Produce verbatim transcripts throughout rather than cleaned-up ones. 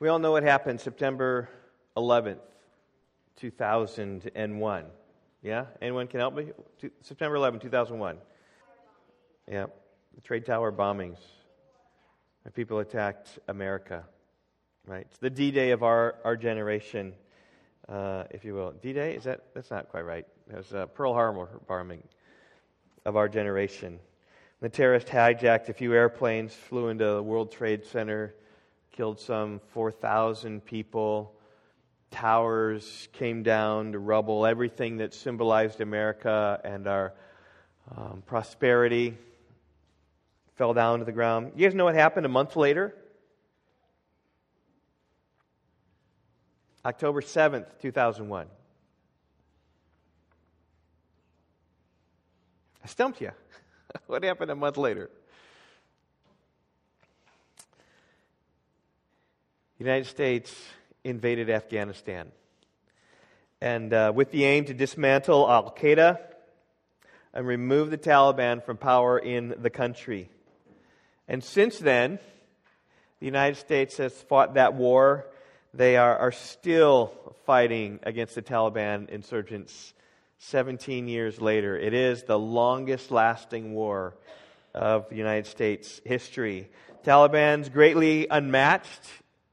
We all know what happened September eleventh, two thousand one. Yeah? Anyone can help me? September eleventh, two thousand one. Yeah. The Trade Tower bombings. The people attacked America. Right? It's the D-Day of our, our generation, uh, if you will. D-Day? Is that? That's not quite right. It was uh, Pearl Harbor bombing of our generation. The terrorists hijacked a few airplanes, flew into the World Trade Center, killed some four thousand people. Towers came down to rubble. Everything that symbolized America and our um, prosperity fell down to the ground. You guys know what happened a month later? October seventh, two thousand one. I stumped you. What happened a month later? The United States invaded Afghanistan, and uh, with the aim to dismantle Al Qaeda and remove the Taliban from power in the country. And since then, the United States has fought that war. They are, are still fighting against the Taliban insurgents seventeen years later. It is the longest-lasting war of the United States history. Taliban's greatly unmatched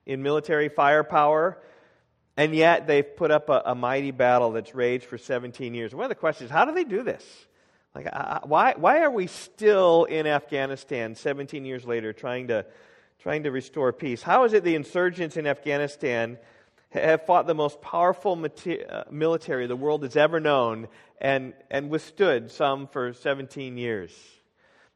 in military firepower, and yet they've put up a, a mighty battle that's raged for seventeen years. One of the questions is, how do they do this? Like, uh, why why are we still in Afghanistan seventeen years later trying to trying to restore peace? How is it the insurgents in Afghanistan have fought the most powerful mati- uh, military the world has ever known and and withstood some for seventeen years?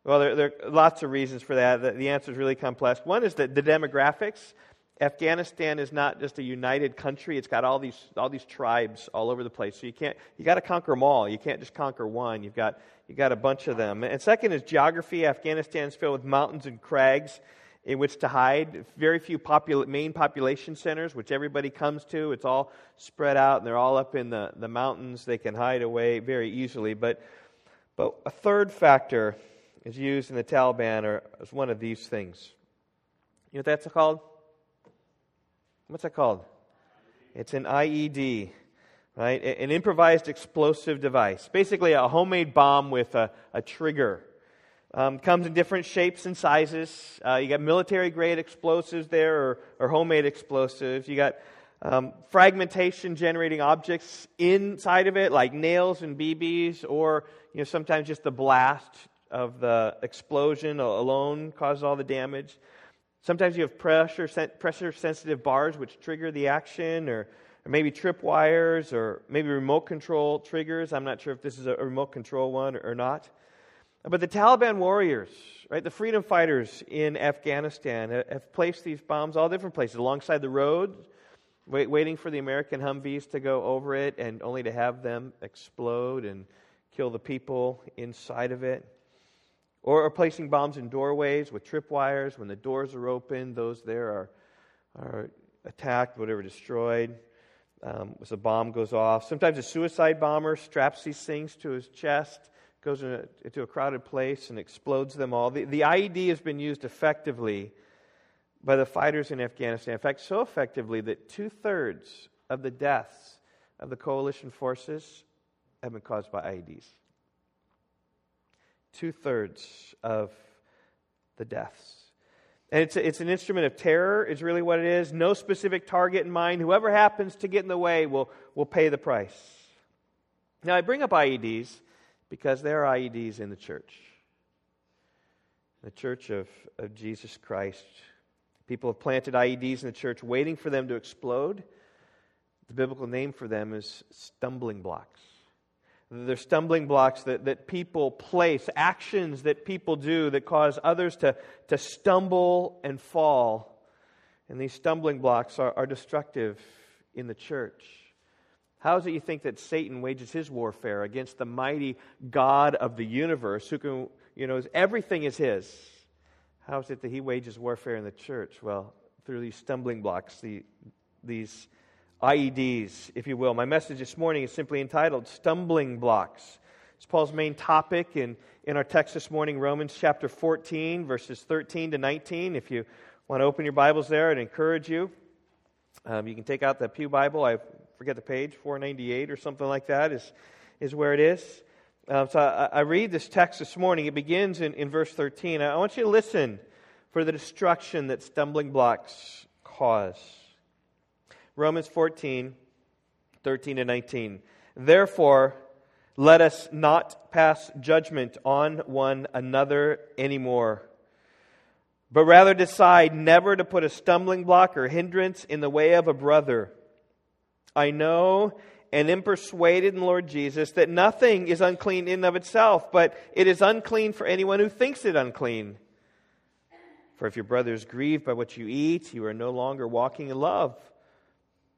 Well, there, there are lots of reasons for that. The, the answer is really complex. One is that the demographics. Afghanistan is not just a united country. It's got all these all these tribes all over the place. So you can't you got to conquer them all. You can't just conquer one. You've got you got a bunch of them. And second is geography. Afghanistan is filled with mountains and crags in which to hide. Very few popul- main population centers, which everybody comes to. It's all spread out, and they're all up in the, the mountains. They can hide away very easily. But but a third factor is used in the Taliban or is one of these things. You know what that's called? What's that called? It's an I E D, right? An improvised explosive device. Basically a homemade bomb with a, a trigger. Um, comes in different shapes and sizes. Uh, you got military-grade explosives there or, or homemade explosives. You got um, fragmentation-generating objects inside of it, like nails and B Bs, or you know sometimes just the blast of the explosion alone causes all the damage. Sometimes you have pressure pressure sensitive bars which trigger the action, or, or maybe trip wires, or maybe remote control triggers. I'm not sure if this is a remote control one or, or not. But the Taliban warriors, right, the freedom fighters in Afghanistan have placed these bombs all different places, alongside the road, wait, waiting for the American Humvees to go over it, and only to have them explode and kill the people inside of it. Or, or placing bombs in doorways with tripwires. When the doors are open, those there are, are attacked, whatever, destroyed. Um, as a bomb goes off. Sometimes a suicide bomber straps these things to his chest, goes in a, into a crowded place, and explodes them all. The, the I E D has been used effectively by the fighters in Afghanistan. In fact, so effectively that two-thirds of the deaths of the coalition forces have been caused by I E Ds. Two-thirds of the deaths. And it's, a, it's an instrument of terror is really what it is. No specific target in mind. Whoever happens to get in the way will, will pay the price. Now, I bring up I E Ds because there are I E Ds in the church. The church of, of Jesus Christ. People have planted I E Ds in the church waiting for them to explode. The biblical name for them is stumbling blocks. They're stumbling blocks that, that people place, actions that people do that cause others to, to stumble and fall. And these stumbling blocks are, are destructive in the church. How is it you think that Satan wages his warfare against the mighty God of the universe who can, you know, everything is his? How is it that he wages warfare in the church? Well, through these stumbling blocks, the, these I E Ds, if you will. My message this morning is simply entitled Stumbling Blocks. It's Paul's main topic in, in our text this morning, Romans chapter fourteen, verses thirteen to nineteen. If you want to open your Bibles there, I'd encourage you. Um, you can take out the Pew Bible. I forget the page, four ninety-eight or something like that is, is where it is. Um, so I, I read this text this morning. It begins in, in verse thirteen. I want you to listen for the destruction that stumbling blocks cause. Romans fourteen, thirteen to nineteen. Therefore, let us not pass judgment on one another anymore, but rather decide never to put a stumbling block or hindrance in the way of a brother. I know and am persuaded in Lord Jesus that nothing is unclean in and of itself, but it is unclean for anyone who thinks it unclean. For if your brother is grieved by what you eat, you are no longer walking in love.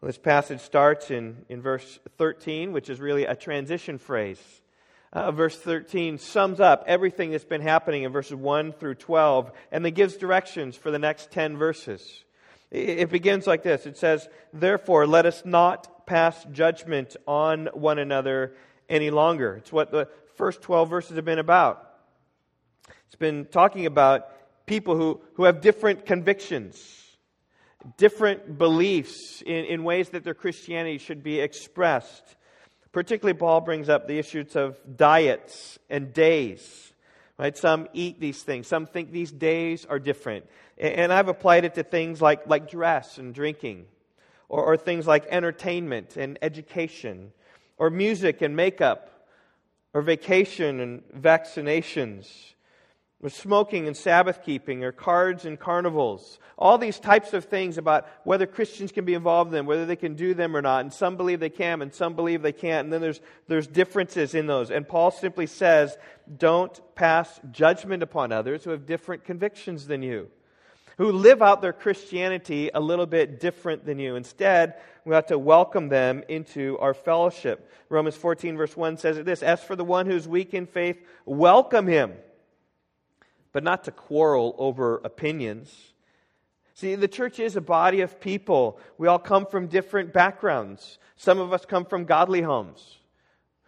Well, this passage starts in, in verse thirteen, which is really a transition phrase. Uh, verse thirteen sums up everything that's been happening in verses one through twelve, and then gives directions for the next ten verses. It begins like this. It says, therefore, let us not pass judgment on one another any longer. It's what the first twelve verses have been about. It's been talking about people who, who have different convictions, different beliefs in, in ways that their Christianity should be expressed. Particularly, Paul brings up the issues of diets and days. Right? Some eat these things. Some think these days are different. And I've applied it to things like, like dress and drinking, or, or things like entertainment and education, or music and makeup, or vacation and vaccinations, or smoking and Sabbath keeping, or cards and carnivals. All these types of things about whether Christians can be involved in them, whether they can do them or not. And some believe they can, and some believe they can't. And then there's there's differences in those. And Paul simply says, don't pass judgment upon others who have different convictions than you, who live out their Christianity a little bit different than you. Instead, we ought to welcome them into our fellowship. Romans fourteen, verse one says it this, as for the one who is weak in faith, welcome him, but not to quarrel over opinions. See, the church is a body of people. We all come from different backgrounds. Some of us come from godly homes,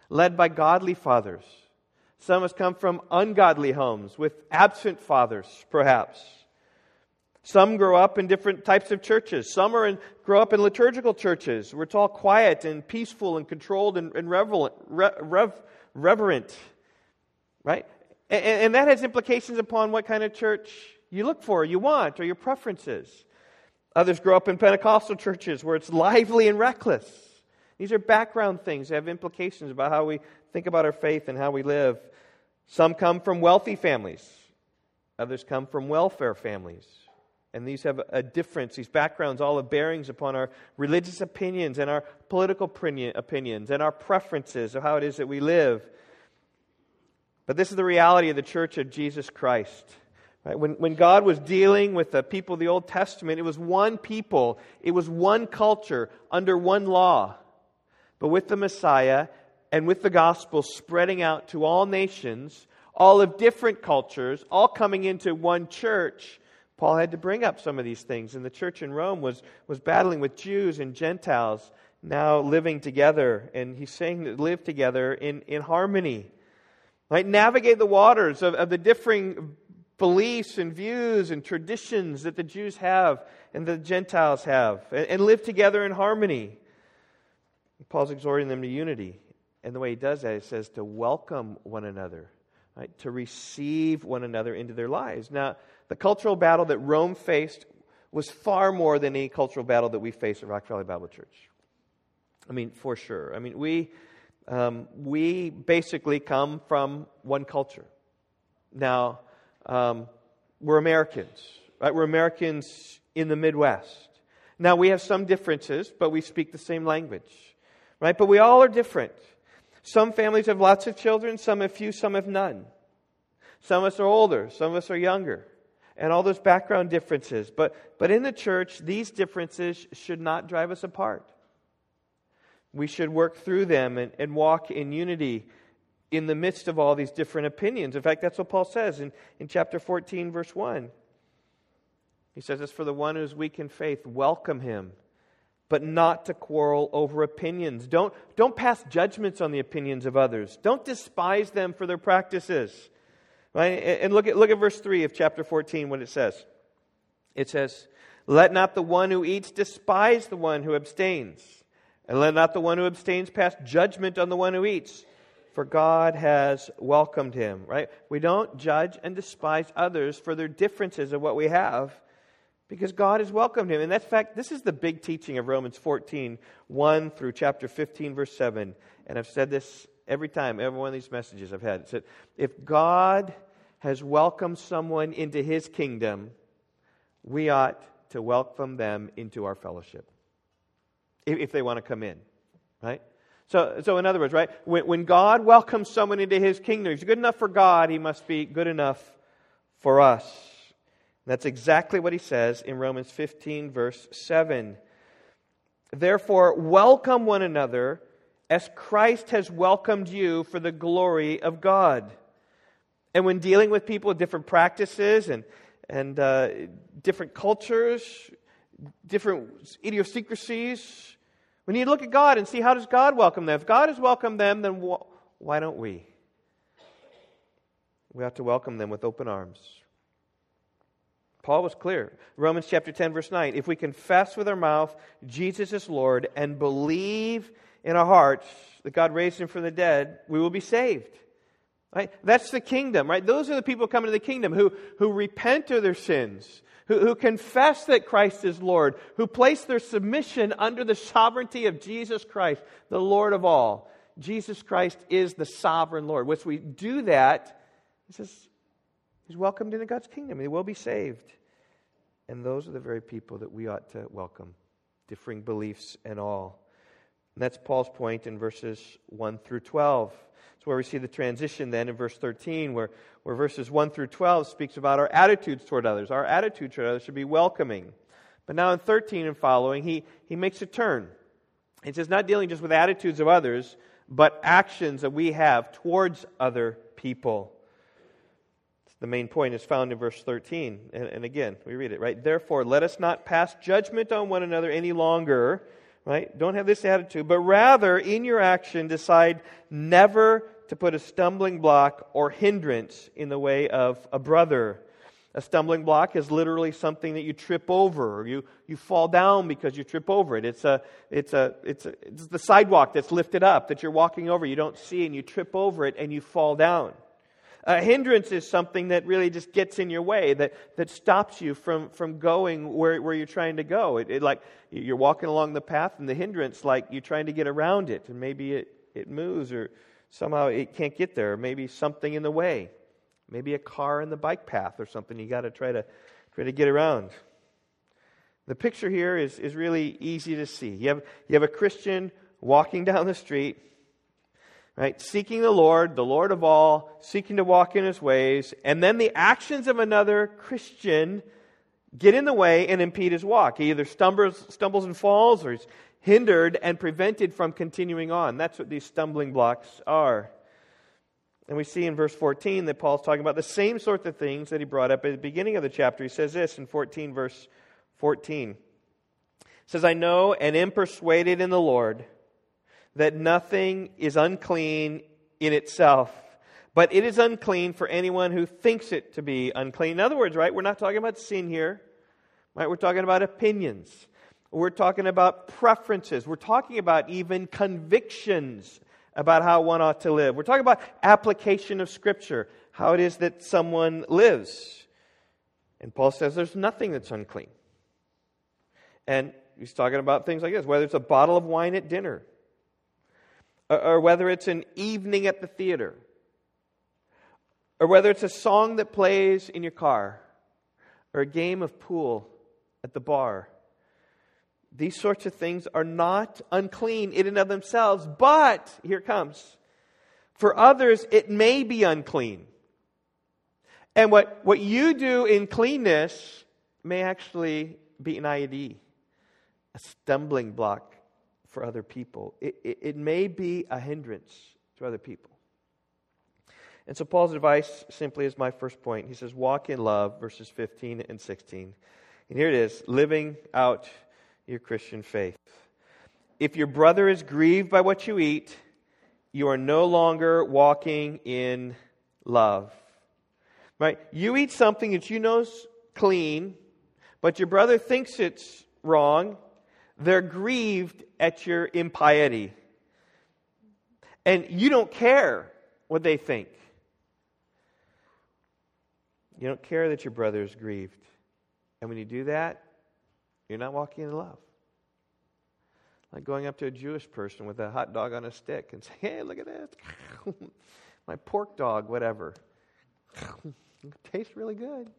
led by godly fathers. Some of us come from ungodly homes, with absent fathers, perhaps. Some grow up in different types of churches. Some are in, grow up in liturgical churches, where it's all quiet and peaceful and controlled and, and reverent, rev, reverent, right? And, and that has implications upon what kind of church you look for, you want, or your preferences. Others grow up in Pentecostal churches where it's lively and reckless. These are background things that have implications about how we think about our faith and how we live. Some come from wealthy families. Others come from welfare families. And these have a difference. These backgrounds all have bearings upon our religious opinions and our political opinions and our preferences of how it is that we live. But this is the reality of the church of Jesus Christ. Right? When, when God was dealing with the people of the Old Testament, it was one people, it was one culture under one law. But with the Messiah and with the gospel spreading out to all nations, all of different cultures, all coming into one church, Paul had to bring up some of these things, and the church in Rome was, was battling with Jews and Gentiles now living together, and he's saying that live together in, in harmony. Right? Navigate the waters of, of the differing beliefs and views and traditions that the Jews have and the Gentiles have, and, and live together in harmony. Paul's exhorting them to unity, and the way he does that, he says to welcome one another. Right, to receive one another into their lives. Now, the cultural battle that Rome faced was far more than any cultural battle that we face at Rock Valley Bible Church. I mean, for sure. I mean, we um, we basically come from one culture. Now, um, we're Americans, right? We're Americans in the Midwest. Now, we have some differences, but we speak the same language, right? But we all are different. Some families have lots of children, some have few, some have none. Some of us are older, some of us are younger. And all those background differences. But, but in the church, these differences should not drive us apart. We should work through them and, and walk in unity in the midst of all these different opinions. In fact, that's what Paul says in, in chapter fourteen, verse one. He says, "As for the one who is weak in faith, welcome him, but not to quarrel over opinions." Don't, don't pass judgments on the opinions of others. Don't despise them for their practices. Right? And look at, look at verse three of chapter fourteen, what it says. It says, "Let not the one who eats despise the one who abstains, and let not the one who abstains pass judgment on the one who eats, for God has welcomed him." Right? We don't judge and despise others for their differences of what we have, because God has welcomed him. And that's fact, this is the big teaching of Romans fourteen, one through chapter fifteen, verse seven. And I've said this every time, every one of these messages I've had. It said, if God has welcomed someone into his kingdom, we ought to welcome them into our fellowship. If, if they want to come in, right? So, so in other words, right, when, when God welcomes someone into his kingdom, if he's good enough for God, he must be good enough for us. That's exactly what he says in Romans fifteen, verse seven. "Therefore, welcome one another as Christ has welcomed you for the glory of God." And when dealing with people with different practices and, and uh, different cultures, different idiosyncrasies, we need to look at God and see, how does God welcome them? If God has welcomed them, then wh- why don't we? We ought to welcome them with open arms. Paul was clear. Romans chapter ten, verse nine. "If we confess with our mouth Jesus is Lord and believe in our hearts that God raised him from the dead, we will be saved." Right? That's the kingdom, right? Those are the people coming to the kingdom who, who repent of their sins, who, who confess that Christ is Lord, who place their submission under the sovereignty of Jesus Christ, the Lord of all. Jesus Christ is the sovereign Lord. Once we do that, he says, he's welcomed into God's kingdom. He will be saved. And those are the very people that we ought to welcome, differing beliefs and all. And that's Paul's point in verses one through twelve. It's where we see the transition then in verse thirteen, where, where verses one through twelve speaks about our attitudes toward others. Our attitude toward others should be welcoming. But now in thirteen and following, he, he makes a turn. It says, not dealing just with attitudes of others, but actions that we have towards other people. The main point is found in verse thirteen. And, and again, we read it, right? "Therefore, let us not pass judgment on one another any longer," right? Don't have this attitude, "but rather in your action decide never to put a stumbling block or hindrance in the way of a brother." A stumbling block is literally something that you trip over, or you, you fall down because you trip over it. It's a it's a it's a, it's the sidewalk that's lifted up that you're walking over, you don't see, and you trip over it and you fall down. A hindrance is something that really just gets in your way, that, that stops you from, from going where, where you're trying to go. It, it like you're walking along the path, and the hindrance, like you're trying to get around it, and maybe it, it moves, or somehow it can't get there, or maybe something in the way, maybe a car in the bike path or something. You got to try to try to get around. The picture here is is really easy to see. You have you have a Christian walking down the street. Right, seeking the Lord, the Lord of all, seeking to walk in his ways, and then the actions of another Christian get in the way and impede his walk. He either stumbles, stumbles and falls, or he's hindered and prevented from continuing on. That's what these stumbling blocks are. And we see in verse fourteen that Paul's talking about the same sort of things that he brought up at the beginning of the chapter. He says this in fourteen, verse fourteen. He says, "I know and am persuaded in the Lord that nothing is unclean in itself, but it is unclean for anyone who thinks it to be unclean." In other words, right, we're not talking about sin here. Right? We're talking about opinions. We're talking about preferences. We're talking about even convictions about how one ought to live. We're talking about application of Scripture, how it is that someone lives. And Paul says there's nothing that's unclean. And he's talking about things like this, whether it's a bottle of wine at dinner, or whether it's an evening at the theater, or whether it's a song that plays in your car, or a game of pool at the bar. These sorts of things are not unclean in and of themselves, but, here it comes, for others it may be unclean. And what, what you do in cleanness may actually be an I E D, a stumbling block for other people. It, it, it may be a hindrance to other people. And so Paul's advice simply is my first point. He says, walk in love, verses fifteen and sixteen. And here it is, living out your Christian faith. If your brother is grieved by what you eat, you are no longer walking in love. Right? You eat something that you know is clean, but your brother thinks it's wrong. They're grieved at your impiety. And you don't care what they think. You don't care that your brother is grieved. And when you do that, you're not walking in love. Like going up to a Jewish person with a hot dog on a stick and saying, hey, look at this. My pork dog, whatever. It tastes really good.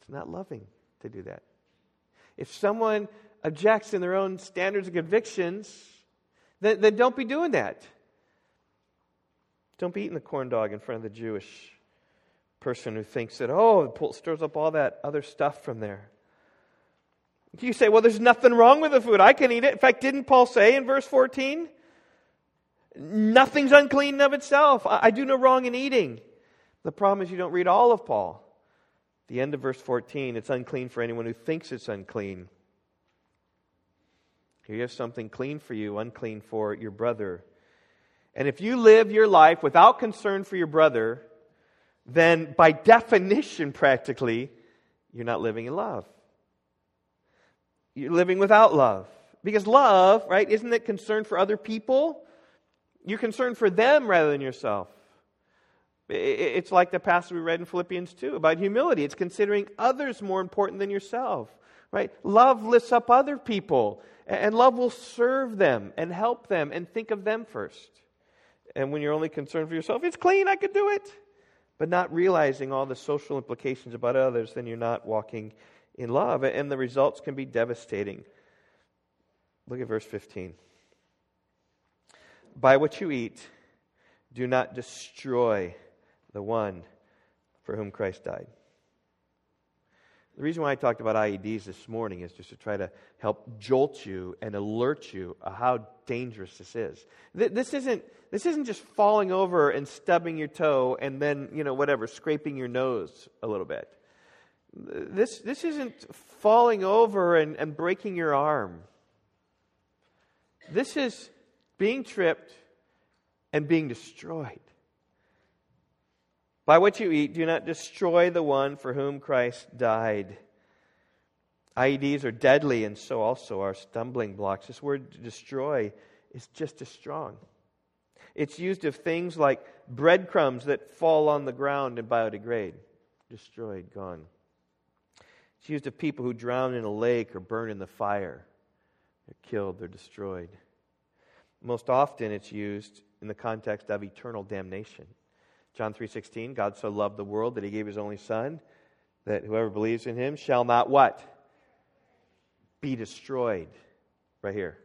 It's not loving to do that. If someone objects in their own standards and convictions, then, then don't be doing that. Don't be eating the corn dog in front of the Jewish person who thinks that, oh, it stirs up all that other stuff from there. You say, well, there's nothing wrong with the food. I can eat it. In fact, didn't Paul say in verse fourteen, nothing's unclean of itself. I, I do no wrong in eating. The problem is you don't read all of Paul. The end of verse fourteen, it's unclean for anyone who thinks it's unclean. Here you have something clean for you, unclean for your brother. And if you live your life without concern for your brother, then by definition, practically, you're not living in love. You're living without love. Because love, right, isn't it concern for other people? You're concerned for them rather than yourself. It's like the passage we read in Philippians two about humility. It's considering others more important than yourself, right? Love lifts up other people, and love will serve them and help them and think of them first. And when you're only concerned for yourself, it's clean, I could do it. But not realizing all the social implications about others, then you're not walking in love. And the results can be devastating. Look at verse fifteen. By what you eat, do not destroy the one for whom Christ died. The reason why I talked about I E Ds this morning is just to try to help jolt you and alert you of how dangerous this is. Th- this isn't this isn't just falling over and stubbing your toe and then, you know, whatever, scraping your nose a little bit. This this isn't falling over and, and breaking your arm. This is being tripped and being destroyed. By what you eat, do not destroy the one for whom Christ died. I E Ds are deadly, and so also are stumbling blocks. This word destroy is just as strong. It's used of things like breadcrumbs that fall on the ground and biodegrade. Destroyed, gone. It's used of people who drown in a lake or burn in the fire. They're killed, they're destroyed. Most often it's used in the context of eternal damnation. John three sixteen, God so loved the world that he gave his only son, that whoever believes in him shall not what? Be destroyed. Right here.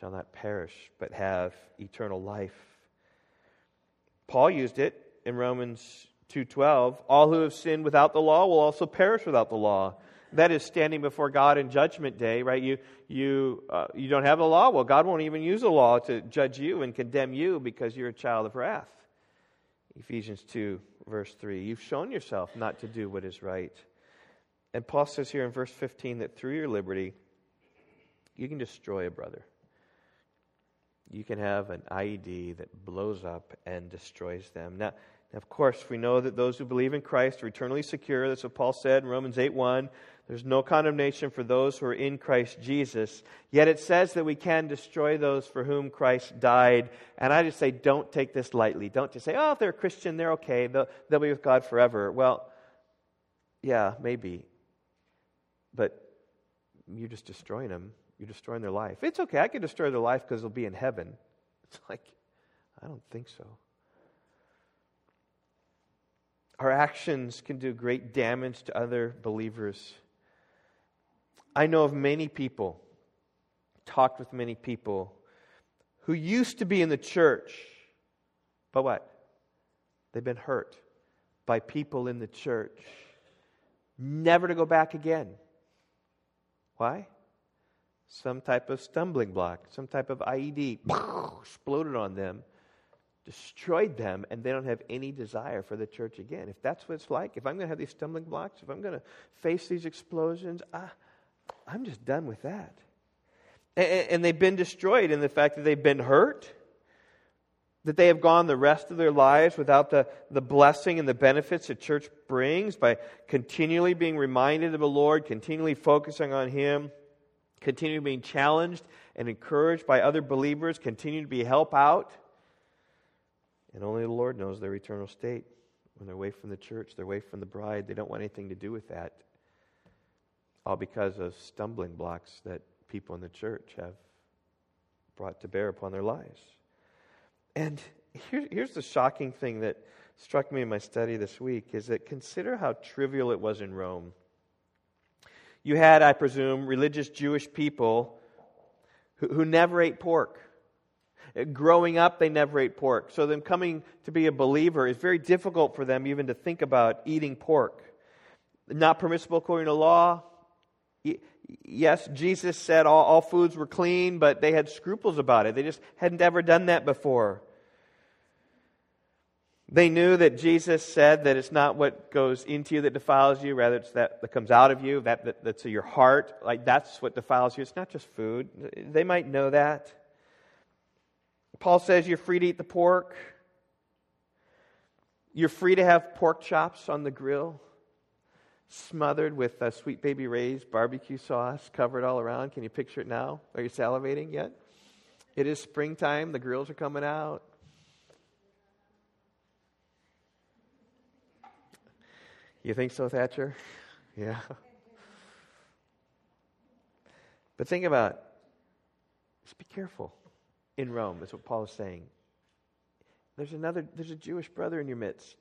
Shall not perish, but have eternal life. Paul used it in Romans two twelve. All who have sinned without the law will also perish without the law. That is standing before God in judgment day, right? You you uh, you don't have the law? Well, God won't even use the law to judge you and condemn you because you're a child of wrath. Ephesians two, verse three, you've shown yourself not to do what is right. And Paul says here in verse fifteen that through your liberty, you can destroy a brother. You can have an I E D that blows up and destroys them. Now, of course, we know that those who believe in Christ are eternally secure. That's what Paul said in Romans eight one. There's no condemnation for those who are in Christ Jesus. Yet it says that we can destroy those for whom Christ died. And I just say, don't take this lightly. Don't just say, oh, if they're a Christian, they're okay. They'll, they'll be with God forever. Well, yeah, maybe. But you're just destroying them. You're destroying their life. It's okay. I can destroy their life because they'll be in heaven. It's like, I don't think so. Our actions can do great damage to other believers. I know of many people, talked with many people, who used to be in the church, but what? They've been hurt by people in the church, never to go back again. Why? some type of stumbling block, some type of I E D exploded on them, destroyed them, and they don't have any desire for the church again. If that's what it's like, if I'm going to have these stumbling blocks, if I'm going to face these explosions, I, I'm just done with that. And, and they've been destroyed in the fact that they've been hurt, that they have gone the rest of their lives without the, the blessing and the benefits that church brings by continually being reminded of the Lord, continually focusing on Him, continually being challenged and encouraged by other believers, continuing to be helped out. And only the Lord knows their eternal state. When they're away from the church, they're away from the bride, they don't want anything to do with that. All because of stumbling blocks that people in the church have brought to bear upon their lives. And here, here's the shocking thing that struck me in my study this week, is that consider how trivial it was in Rome. You had, I presume, religious Jewish people who, who never ate pork. Growing up, they never ate pork. So them coming to be a believer is very difficult for them even to think about eating pork. Not permissible according to law. Yes, Jesus said all, all foods were clean, but they had scruples about it. They just hadn't ever done that before. They knew that Jesus said that it's not what goes into you that defiles you, rather it's that that comes out of you, that, that that's your heart. Like, that's what defiles you. It's not just food. They might know that. Paul says you're free to eat the pork. You're free to have pork chops on the grill, smothered with uh, Sweet Baby Ray's barbecue sauce, covered all around. Can you picture it now? Are you salivating yet? It is springtime. The grills are coming out. You think so, Thatcher? Yeah. But think about it. Just be careful. In Rome, that's what Paul is saying. There's another, there's a Jewish brother in your midst.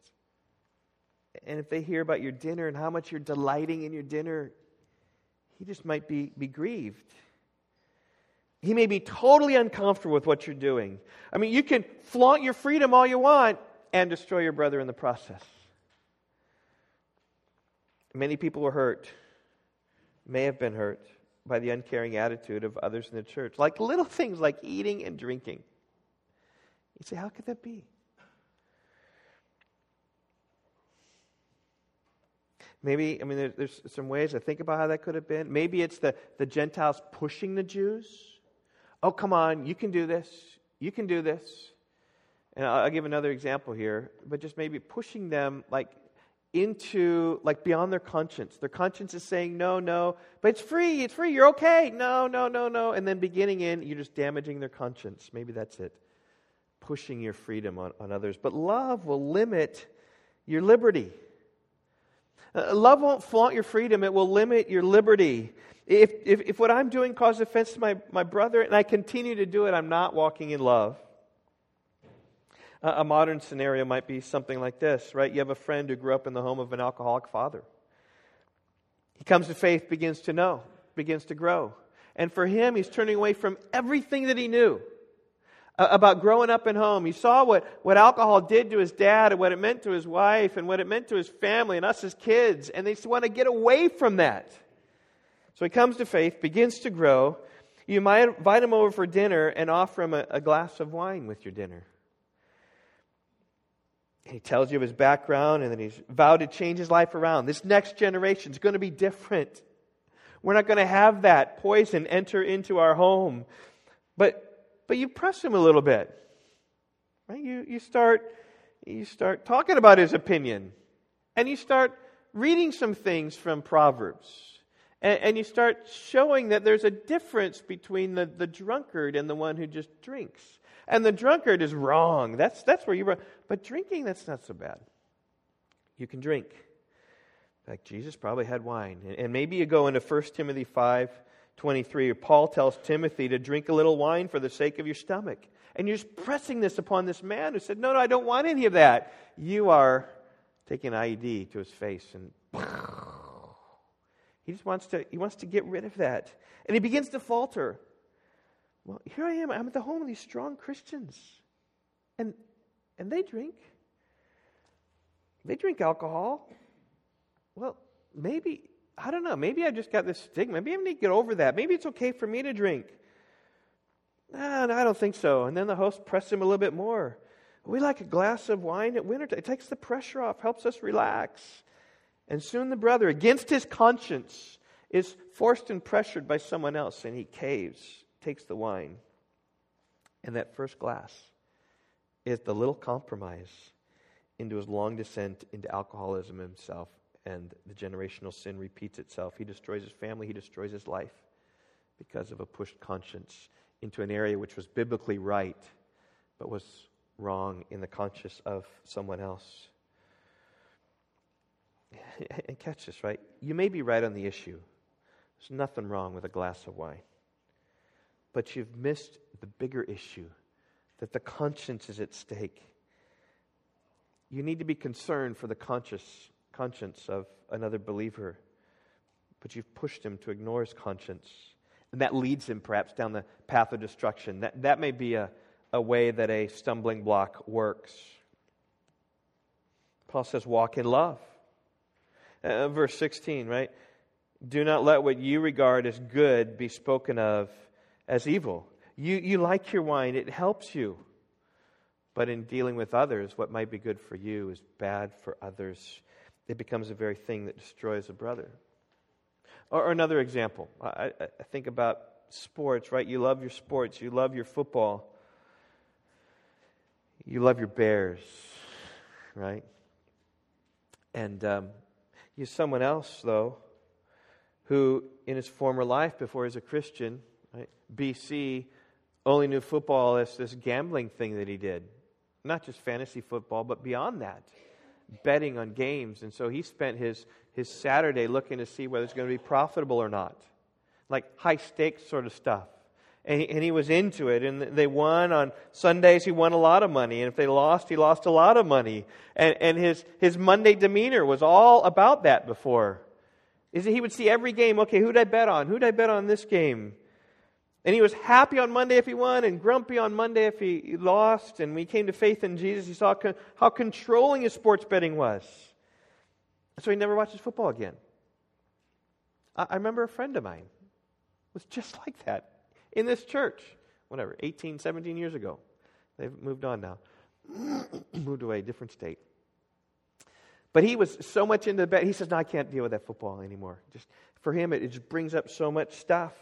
And if they hear about your dinner and how much you're delighting in your dinner, he just might be, be grieved. He may be totally uncomfortable with what you're doing. I mean, you can flaunt your freedom all you want and destroy your brother in the process. Many people were hurt, may have been hurt, by the uncaring attitude of others in the church. Like little things like eating and drinking. You say, how could that be? Maybe, I mean, there, there's some ways I think about how that could have been. Maybe it's the, the Gentiles pushing the Jews. Oh, come on, you can do this. You can do this. And I'll, I'll give another example here. But just maybe pushing them, like, into, like, beyond their conscience. Their conscience is saying, no, no, but it's free, it's free, you're okay. No, no, no, no. And then beginning in, you're just damaging their conscience. Maybe that's it. Pushing your freedom on, on others. But love will limit your liberty. Uh, love won't flaunt your freedom. It will limit your liberty. If, if, if what I'm doing causes offense to my, my brother and I continue to do it, I'm not walking in love. A modern scenario might be something like this, right? You have a friend who grew up in the home of an alcoholic father. He comes to faith, begins to know, begins to grow. And for him, he's turning away from everything that he knew about growing up in home. He saw what, what alcohol did to his dad and what it meant to his wife and what it meant to his family and us as kids. And they just want to get away from that. So he comes to faith, begins to grow. You might invite him over for dinner and offer him a, a glass of wine with your dinner. He tells you of his background, and then he's vowed to change his life around. This next generation is going to be different. We're not going to have that poison enter into our home. But but you press him a little bit, right? You you start you start talking about his opinion, and you start reading some things from Proverbs, and, and you start showing that there's a difference between the, the drunkard and the one who just drinks. And the drunkard is wrong. That's that's where you were. But drinking, that's not so bad. You can drink. In fact, Jesus probably had wine. And, and maybe you go into First Timothy five twenty-three, where Paul tells Timothy to drink a little wine for the sake of your stomach. And you're just pressing this upon this man who said, no, no, I don't want any of that. You are taking an I E D to his face. And he just wants to, he wants to get rid of that. And he begins to falter. Well, here I am. I'm at the home of these strong Christians. And and they drink. They drink alcohol. Well, maybe I don't know, maybe I just got this stigma. Maybe I need to get over that. Maybe it's okay for me to drink. No, no, I don't think so. And then the host pressed him a little bit more. We like a glass of wine at winter. It takes the pressure off, helps us relax. And soon the brother, against his conscience, is forced and pressured by someone else, and he caves, takes the wine. And that first glass is the little compromise into his long descent into alcoholism himself, and the generational sin repeats itself. He destroys his family, he destroys his life because of a pushed conscience into an area which was biblically right, but was wrong in the conscience of someone else. And catch this, right? You may be right on the issue. There's nothing wrong with a glass of wine. But you've missed the bigger issue, that the conscience is at stake. You need to be concerned for the conscious, conscience of another believer, but you've pushed him to ignore his conscience. And that leads him perhaps down the path of destruction. That, that may be a, a way that a stumbling block works. Paul says, walk in love. Uh, verse sixteen, right? Do not let what you regard as good be spoken of as evil. You, you like your wine, it helps you. But in dealing with others, what might be good for you is bad for others. It becomes the very thing that destroys a brother. Or, or another example, I, I think about sports, right? You love your sports, you love your football, you love your Bears, right? And um, you're someone else, though, who in his former life before he's a Christian, right, B C, only knew football as this gambling thing that he did. Not just fantasy football, but beyond that, betting on games. And so he spent his, his Saturday looking to see whether it's going to be profitable or not. Like high stakes sort of stuff. And he, and he was into it. And they won on Sundays. He won a lot of money. And if they lost, he lost a lot of money. And, and his, his Monday demeanor was all about that before. Is that he would see every game. Okay, who'd I bet on? Who'd I bet on this game? And he was happy on Monday if he won and grumpy on Monday if he lost. And when he came to faith in Jesus, he saw con- how controlling his sports betting was. So he never watches football again. I-, I remember a friend of mine was just like that in this church, whatever, eighteen, seventeen years ago. They've moved on now. Moved away, different state. But he was so much into the bet, he says, no, I can't deal with that football anymore. Just for him, it, it just brings up so much stuff.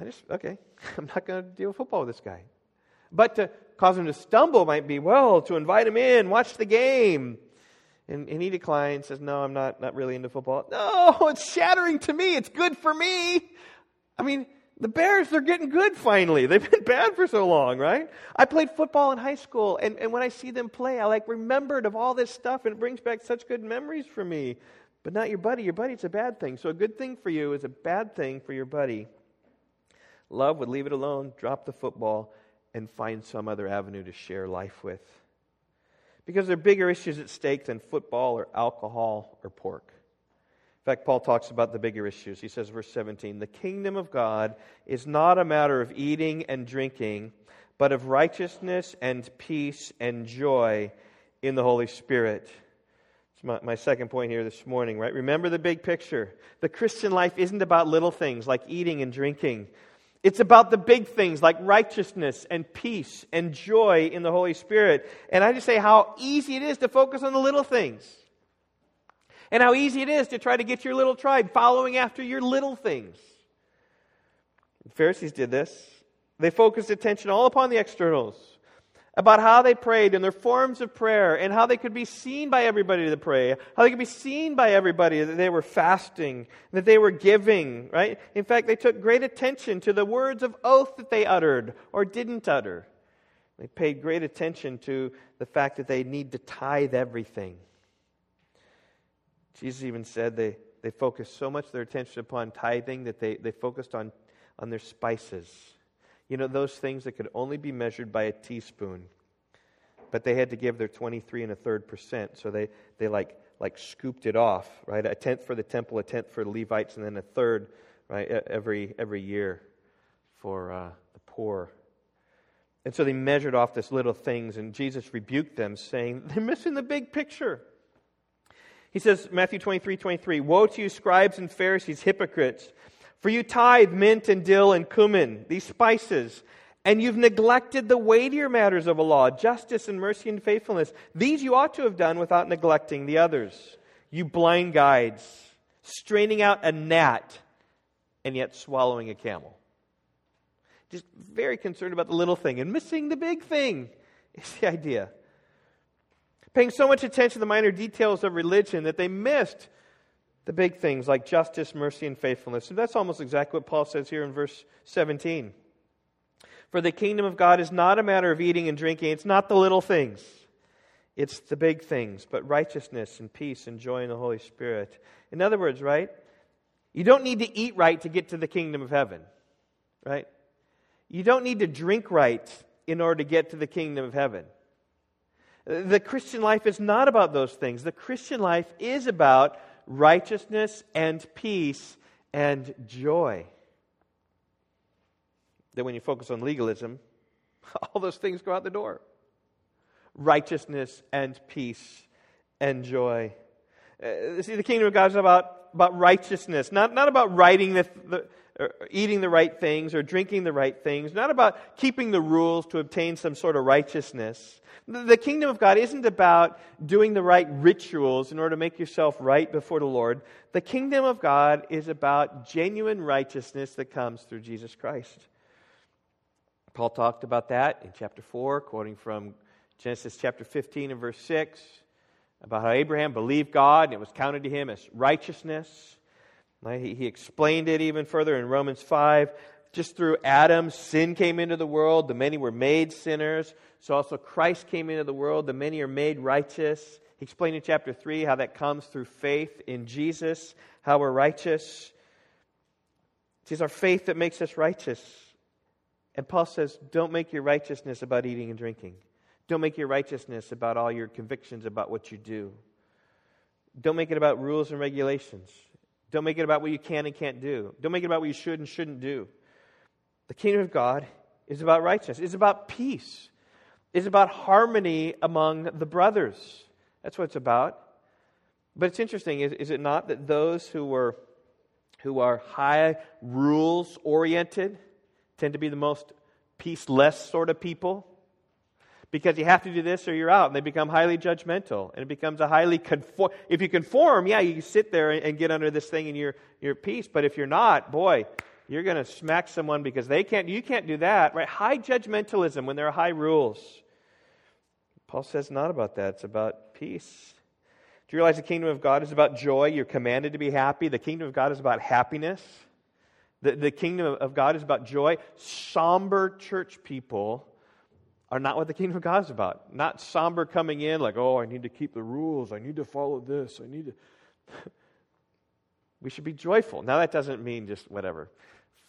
I just, okay, I'm not going to deal with football with this guy. But to cause him to stumble might be, well, to invite him in, watch the game. And, and he declines, says, no, I'm not, not really into football. No, it's shattering to me. It's good for me. I mean, the Bears, they're getting good finally. They've been bad for so long, right? I played football in high school, and, and when I see them play, I like remembered of all this stuff, and it brings back such good memories for me. But not your buddy. Your buddy's a bad thing. So a good thing for you is a bad thing for your buddy. Love would leave it alone, drop the football, and find some other avenue to share life with. Because there are bigger issues at stake than football or alcohol or pork. In fact, Paul talks about the bigger issues. He says, verse seventeen, the kingdom of God is not a matter of eating and drinking, but of righteousness and peace and joy in the Holy Spirit. My, my second point here this morning, right? Remember the big picture. The Christian life isn't about little things like eating and drinking. It's about the big things like righteousness and peace and joy in the Holy Spirit. And I just say how easy it is to focus on the little things. And how easy it is to try to get your little tribe following after your little things. The Pharisees did this. They focused attention all upon the externals. About how they prayed and their forms of prayer. And how they could be seen by everybody to pray. How they could be seen by everybody that they were fasting. That they were giving. Right? In fact, they took great attention to the words of oath that they uttered or didn't utter. They paid great attention to the fact that they need to tithe everything. Jesus even said they, they focused so much their attention upon tithing that they, they focused on, on their spices. You know, those things that could only be measured by a teaspoon. But they had to give their twenty-three and a third percent. So they, they like like scooped it off, right? A tenth for the temple, a tenth for the Levites, and then a third, right, every every year for uh, the poor. And so they measured off this little things, and Jesus rebuked them, saying, they're missing the big picture. He says, Matthew twenty-three twenty-three, "Woe to you, scribes and Pharisees, hypocrites! For you tithe mint and dill and cumin, these spices, and you've neglected the weightier matters of the law, justice and mercy and faithfulness. These you ought to have done without neglecting the others. You blind guides, straining out a gnat and yet swallowing a camel." Just very concerned about the little thing and missing the big thing is the idea. Paying so much attention to the minor details of religion that they missed the big things like justice, mercy, and faithfulness. So that's almost exactly what Paul says here in verse seventeen. For the kingdom of God is not a matter of eating and drinking. It's not the little things. It's the big things, but righteousness and peace and joy in the Holy Spirit. In other words, right? You don't need to eat right to get to the kingdom of heaven, right? You don't need to drink right in order to get to the kingdom of heaven. The Christian life is not about those things. The Christian life is about righteousness and peace and joy. Then when you focus on legalism, all those things go out the door. Righteousness and peace and joy. Uh, see, the kingdom of God is about, about righteousness, not, not about writing the, the or eating the right things or drinking the right things, not about keeping the rules to obtain some sort of righteousness. The kingdom of God isn't about doing the right rituals in order to make yourself right before the Lord. The kingdom of God is about genuine righteousness that comes through Jesus Christ. Paul talked about that in chapter four, quoting from Genesis chapter fifteen and verse six, about how Abraham believed God and it was counted to him as righteousness. He explained it even further in Romans five. Just through Adam, sin came into the world. The many were made sinners. So also Christ came into the world. The many are made righteous. He explained in chapter three how that comes through faith in Jesus, how we're righteous. It is our faith that makes us righteous. And Paul says, don't make your righteousness about eating and drinking. Don't make your righteousness about all your convictions about what you do. Don't make it about rules and regulations. Don't make it about what you can and can't do. Don't make it about what you should and shouldn't do. The kingdom of God is about righteousness. It's about peace. It's about harmony among the brothers. That's what it's about. But it's interesting, is, is it not, that those who were, who are high rules-oriented tend to be the most peace-less sort of people? Because you have to do this or you're out. And they become highly judgmental. And it becomes a highly conform. If you conform, yeah, you sit there and get under this thing and you're, you're at peace. But if you're not, boy, you're going to smack someone because they can't. You can't do that. Right? High judgmentalism when there are high rules. Paul says not about that. It's about peace. Do you realize the kingdom of God is about joy? You're commanded to be happy. The kingdom of God is about happiness. The, the kingdom of God is about joy. Somber church people are not what the kingdom of God is about. Not somber coming in like, oh, I need to keep the rules. I need to follow this. I need to... We should be joyful. Now that doesn't mean just whatever,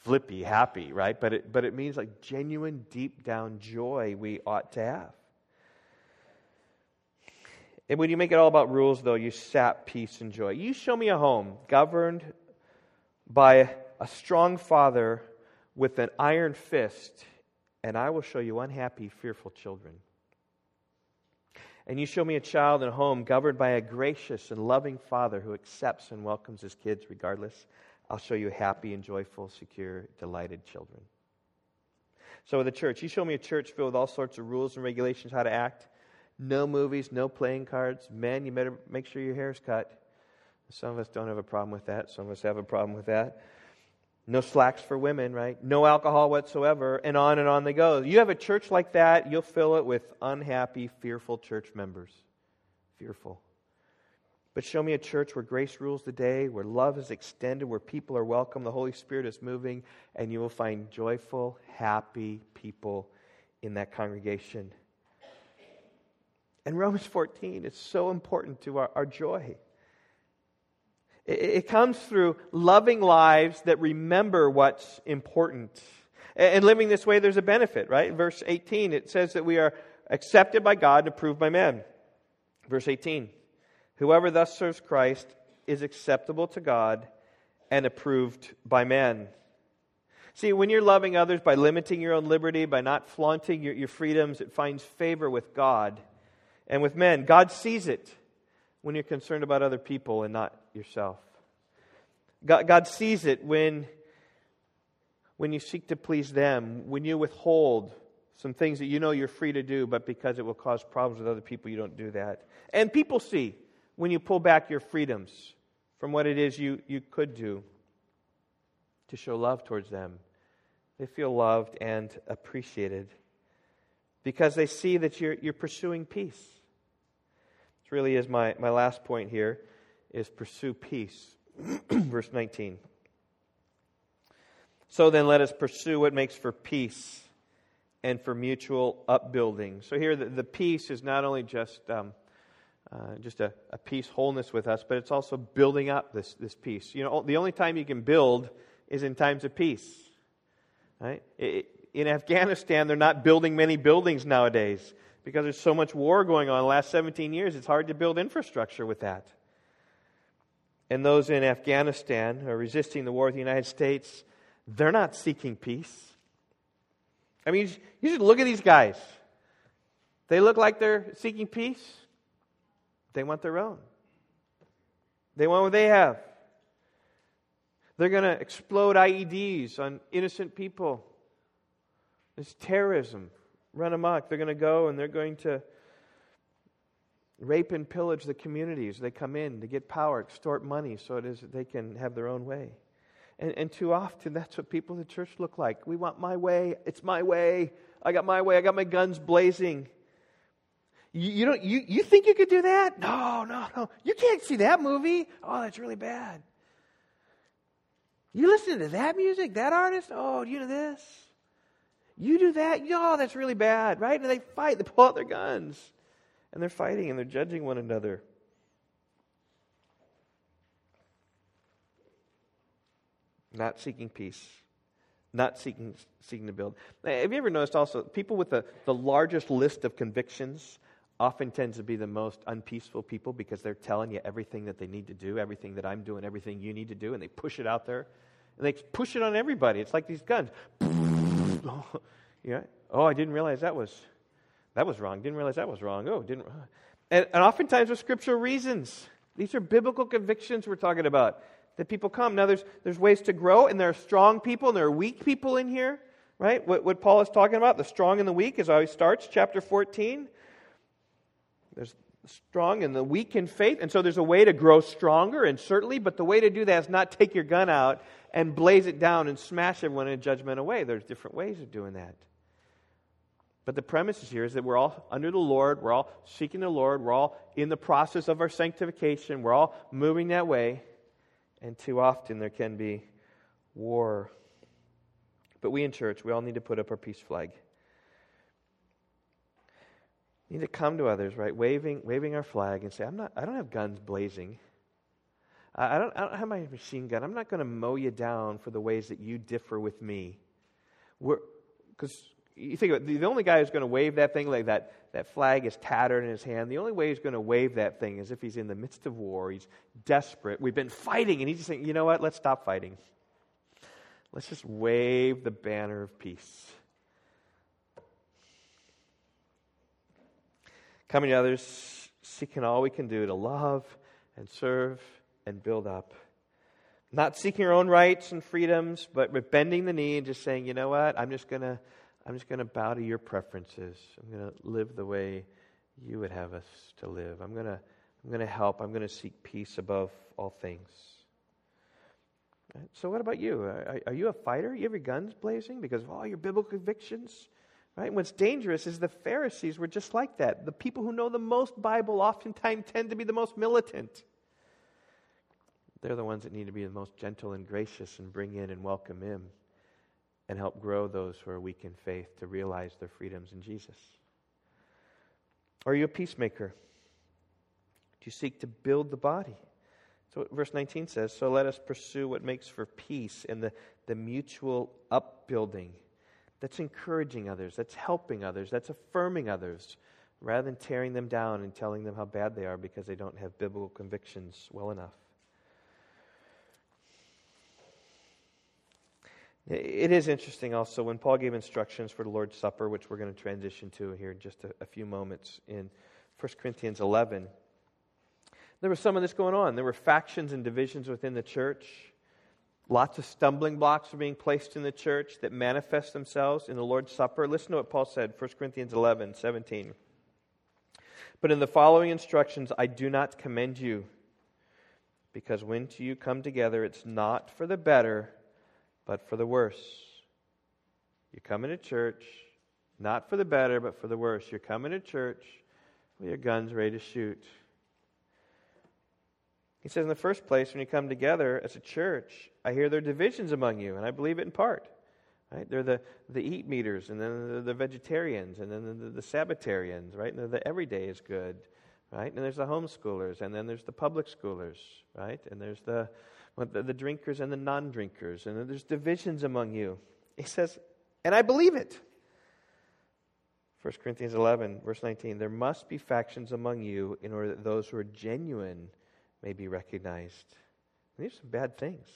flippy, happy, right? But it, but it means like genuine, deep down joy we ought to have. And when you make it all about rules, though, you sap peace and joy. You show me a home governed by a strong father with an iron fist, and I will show you unhappy, fearful children. And you show me a child in a home governed by a gracious and loving father who accepts and welcomes his kids regardless. I'll show you happy and joyful, secure, delighted children. So with the church, you show me a church filled with all sorts of rules and regulations, how to act. No movies, no playing cards. Men, you better make sure your hair's cut. Some of us don't have a problem with that. Some of us have a problem with that. No slacks for women, right? No alcohol whatsoever, and on and on they go. You have a church like that, you'll fill it with unhappy, fearful church members. Fearful. But show me a church where grace rules the day, where love is extended, where people are welcome, the Holy Spirit is moving, and you will find joyful, happy people in that congregation. And Romans fourteen is so important to our, our joy. It comes through loving lives that remember what's important. And living this way, there's a benefit, right? In verse eighteen, it says that we are accepted by God and approved by men. Verse eighteen, whoever thus serves Christ is acceptable to God and approved by men. See, when you're loving others by limiting your own liberty, by not flaunting your, your freedoms, it finds favor with God and with men. God sees it. when you're concerned about other people and not yourself. God, God sees it when, when you seek to please them, when you withhold some things that you know you're free to do, but because it will cause problems with other people, you don't do that. And people see when you pull back your freedoms from what it is you, you could do to show love towards them. They feel loved and appreciated because they see that you're you're pursuing peace. This really is my, my last point here, is pursue peace. Verse nineteen. So then let us pursue what makes for peace and for mutual upbuilding. So here the, the peace is not only just um, uh, just a, a peace wholeness with us, but it's also building up this, this peace. You know, the only time you can build is in times of peace. Right? It, in Afghanistan, they're not building many buildings nowadays because there's so much war going on. The last seventeen years, it's hard to build infrastructure with that. And those in Afghanistan are resisting the war with the United States. They're not seeking peace. I mean, you should look at these guys. They look like they're seeking peace. They want their own. They want what they have. They're going to explode I E Ds on innocent people. It's terrorism run amok. They're going to go and they're going to rape and pillage the communities. They come in to get power, extort money, so it is that they can have their own way. And, and too often, that's what people in the church look like. We want my way. It's my way. I got my way. I got my guns blazing. You, you don't. You, you think you could do that? No, no, no. You can't see that movie. Oh, that's really bad. You listen to that music, that artist? Oh, you know this? You do that? Oh, that's really bad, right? And they fight. They pull out their guns. And they're fighting and they're judging one another. Not seeking peace. Not seeking seeking to build. Have you ever noticed also, people with the, the largest list of convictions often tends to be the most unpeaceful people because they're telling you everything that they need to do, everything that I'm doing, everything you need to do, and they push it out there. And they push it on everybody. It's like these guns. Yeah. Oh, I didn't realize that was that was wrong. Didn't realize that was wrong. Oh, didn't. And, and oftentimes with scriptural reasons. These are biblical convictions we're talking about. That people come. Now, there's there's ways to grow, and there are strong people, and there are weak people in here, right? What, what Paul is talking about, the strong and the weak, is how he starts, chapter fourteen. There's strong and the weak in faith, and so there's a way to grow stronger, and certainly, but the way to do that is not take your gun out and blaze it down and smash everyone in a judgmental way. There's different ways of doing that. But the premise here is that we're all under the Lord, we're all seeking the Lord, we're all in the process of our sanctification, we're all moving that way. And too often there can be war. But we in church, we all need to put up our peace flag. We need to come to others, right? Waving waving our flag and say, I'm not, I don't have guns blazing. I don't, I don't have my machine gun. I'm not going to mow you down for the ways that you differ with me. We're, because you think about it, the only guy who's going to wave that thing like that, that flag is tattered in his hand. The only way he's going to wave that thing is if he's in the midst of war. He's desperate. We've been fighting. And he's just saying, you know what? Let's stop fighting. Let's just wave the banner of peace. Coming to others, seeking all we can do to love and serve and build up. Not seeking our own rights and freedoms, but bending the knee and just saying, you know what? I'm just going to I'm just going to bow to your preferences. I'm going to live the way you would have us to live. I'm going to I'm going to help. I'm going to seek peace above all things. Right? So what about you? Are, are you a fighter? You have your guns blazing because of all your biblical convictions? Right? And what's dangerous is the Pharisees were just like that. The people who know the most Bible oftentimes tend to be the most militant. They're the ones that need to be the most gentle and gracious and bring in and welcome in. And help grow those who are weak in faith to realize their freedoms in Jesus. Are you a peacemaker? Do you seek to build the body? So verse nineteen says, so let us pursue what makes for peace and the, the mutual upbuilding. That's encouraging others. That's helping others. That's affirming others. Rather than tearing them down and telling them how bad they are because they don't have biblical convictions well enough. It is interesting also when Paul gave instructions for the Lord's Supper, which we're going to transition to here in just a, a few moments in First Corinthians eleven. there was some of this going on. There were factions and divisions within the church. Lots of stumbling blocks were being placed in the church that manifest themselves in the Lord's Supper. Listen to what Paul said, First Corinthians eleven seventeen. But in the following instructions, I do not commend you, because when you come together, it's not for the better, but for the worse. You're coming to church, not for the better, but for the worse. You're coming to church with your guns ready to shoot. He says, in the first place, when you come together as a church, I hear there are divisions among you, and I believe it in part. Right? They're the, the eat meters, and then the, the vegetarians, and then the, the Sabbatarians, right? And the everyday is good, right? And there's the homeschoolers, and then there's the public schoolers, right? And there's the, the, the drinkers and the non-drinkers, and there's divisions among you. He says, and I believe it. First Corinthians eleven, verse nineteen, there must be factions among you in order that those who are genuine may be recognized. And these are some bad things.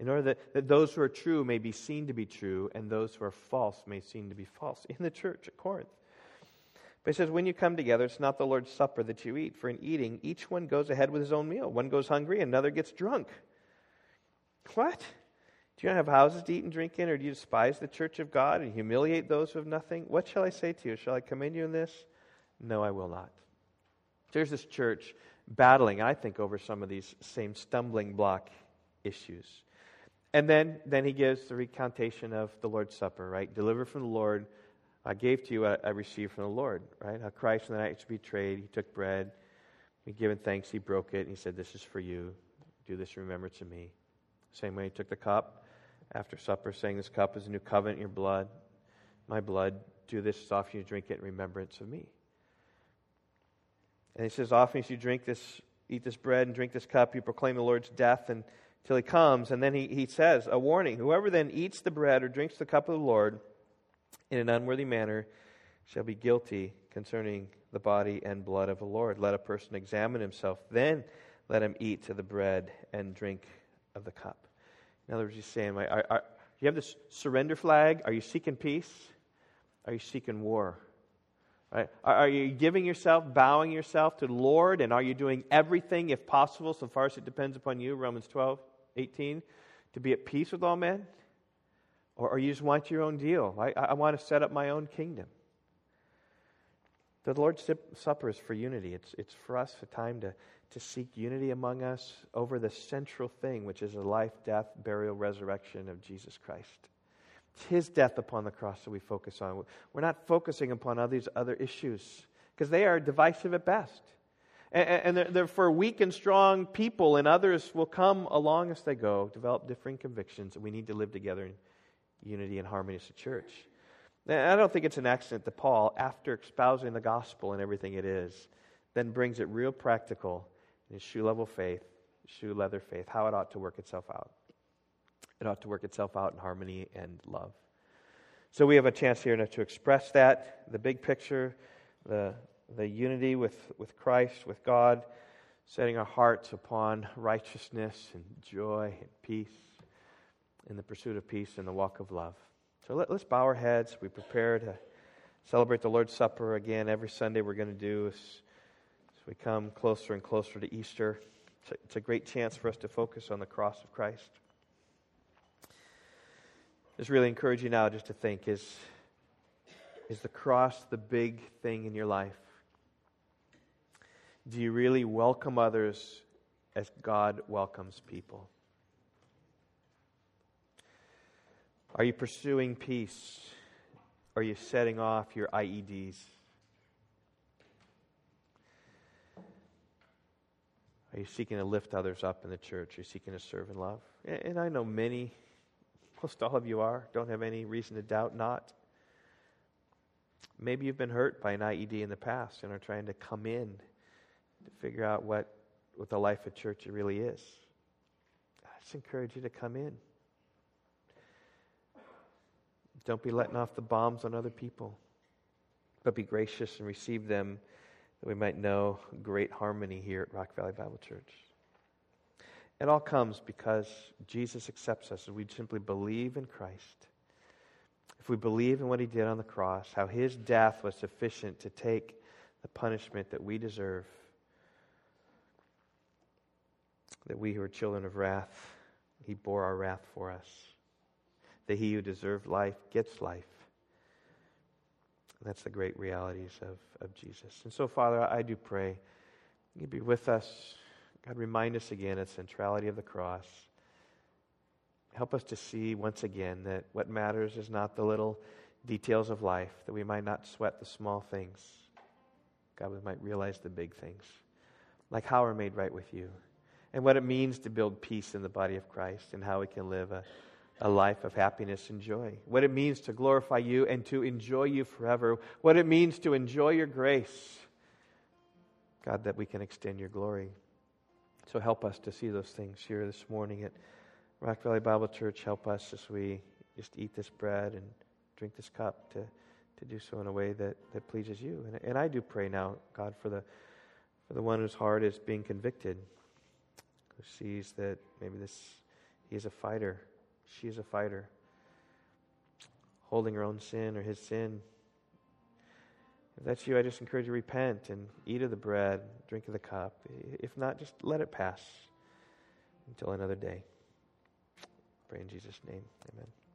In order that, that those who are true may be seen to be true, and those who are false may seem to be false in the church at Corinth. But he says, when you come together, it's not the Lord's Supper that you eat. For in eating, each one goes ahead with his own meal. One goes hungry, another gets drunk. What? Do you not have houses to eat and drink in, or do you despise the church of God and humiliate those who have nothing? What shall I say to you? Shall I commend you in this? No, I will not. There's this church battling, I think, over some of these same stumbling block issues. And then, then he gives the recantation of the Lord's Supper, right? Deliver from the Lord. I gave to you what I received from the Lord, right? How Christ in the night was betrayed, he took bread, he given thanks, he broke it, and he said, this is for you. Do this in remembrance of me. Same way he took the cup after supper, saying, this cup is a new covenant in your blood. My blood, do this as often as you drink it in remembrance of me. And he says, often as you drink this, eat this bread and drink this cup, you proclaim the Lord's death until he comes. And then he, he says, a warning, whoever then eats the bread or drinks the cup of the Lord in an unworthy manner shall be guilty concerning the body and blood of the Lord. Let a person examine himself, then let him eat of the bread and drink of the cup. In other words, he's saying, are, are, are, you have this surrender flag. Are you seeking peace? Are you seeking war? Right? Are you giving yourself, bowing yourself to the Lord, and are you doing everything, if possible, so far as it depends upon you, Romans twelve eighteen, to be at peace with all men? Or, or you just want your own deal? I, I want to set up my own kingdom. The Lord's Supper is for unity. It's, it's for us a time to, to seek unity among us over the central thing, which is the life, death, burial, resurrection of Jesus Christ. It's His death upon the cross that we focus on. We're not focusing upon all these other issues because they are divisive at best. And, and they're for weak and strong people, and others will come along as they go, develop differing convictions, and we need to live together in unity and harmony as a church. And I don't think it's an accident that Paul, after espousing the gospel and everything it is, then brings it real practical in his shoe-level faith, shoe-leather faith, how it ought to work itself out. It ought to work itself out in harmony and love. So we have a chance here now to express that, the big picture, the the unity with, with Christ, with God, setting our hearts upon righteousness and joy and peace, in the pursuit of peace and the walk of love. So let, let's bow our heads. We prepare to celebrate the Lord's Supper again. Every Sunday we're going to do as, as we come closer and closer to Easter. It's a, it's a great chance for us to focus on the cross of Christ. Just really encourage you now just to think, is, is the cross the big thing in your life? Do you really welcome others as God welcomes people? Are you pursuing peace? Are you setting off your I E Ds? Are you seeking to lift others up in the church? Are you seeking to serve and love? And, and I know many... Most all of you are. Don't have any reason to doubt not. Maybe you've been hurt by an I E D in the past and are trying to come in to figure out what, what the life of church really is. I just encourage you to come in. Don't be letting off the bombs on other people, but be gracious and receive them that we might know great harmony here at Rock Valley Bible Church. It all comes because Jesus accepts us and we simply believe in Christ. If we believe in what He did on the cross, how His death was sufficient to take the punishment that we deserve, that we who are children of wrath, he bore our wrath for us. That he who deserved life gets life. That's the great realities of, of Jesus. And so, Father, I do pray you'd be with us. God, remind us again of the centrality of the cross. Help us to see once again that what matters is not the little details of life, that we might not sweat the small things. God, we might realize the big things, like how we're made right with you, and what it means to build peace in the body of Christ, and how we can live a A life of happiness and joy. What it means to glorify you and to enjoy you forever. What it means to enjoy your grace. God, that we can extend your glory. So help us to see those things here this morning at Rock Valley Bible Church. Help us as we just eat this bread and drink this cup to, to do so in a way that, that pleases you. And, and I do pray now, God, for the, for the one whose heart is being convicted, who sees that maybe this he is a fighter. She is a fighter, holding her own sin or his sin. If that's you, I just encourage you to repent and eat of the bread, drink of the cup. If not, just let it pass until another day. I pray in Jesus' name. Amen.